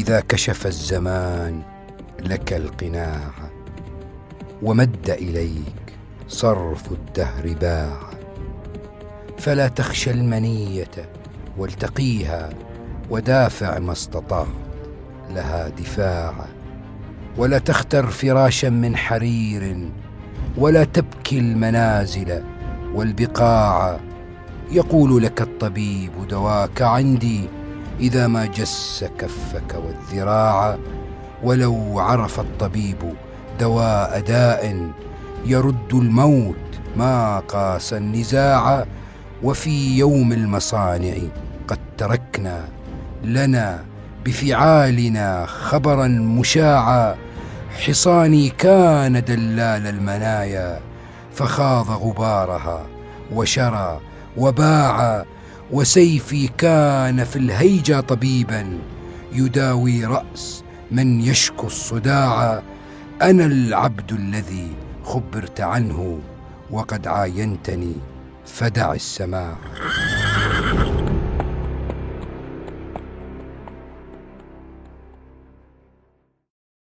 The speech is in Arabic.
إذا كشف الزمان لك القناع، ومد إليك صرف الدهر باع. فلا تخشى المنية والتقيها، ودافع ما استطعت لها دفاعا. ولا تختر فراشا من حرير، ولا تبكي المنازل والبقاع. يقول لك الطبيب دواك عندي إذا ما جس كفك والذراع. ولو عرف الطبيب دواء داء، يرد الموت ما قاس النزاع. وفي يوم المصانع قد تركنا لنا بفعالنا خبرا مشاعا. حصاني كان دلال المنايا، فخاض غبارها وشرى وباعا. وسيفي كان في الهيجا طبيبا، يداوي رأس من يشكو الصداع. أنا العبد الذي خبرت عنه، وقد عاينتني فدع السماع.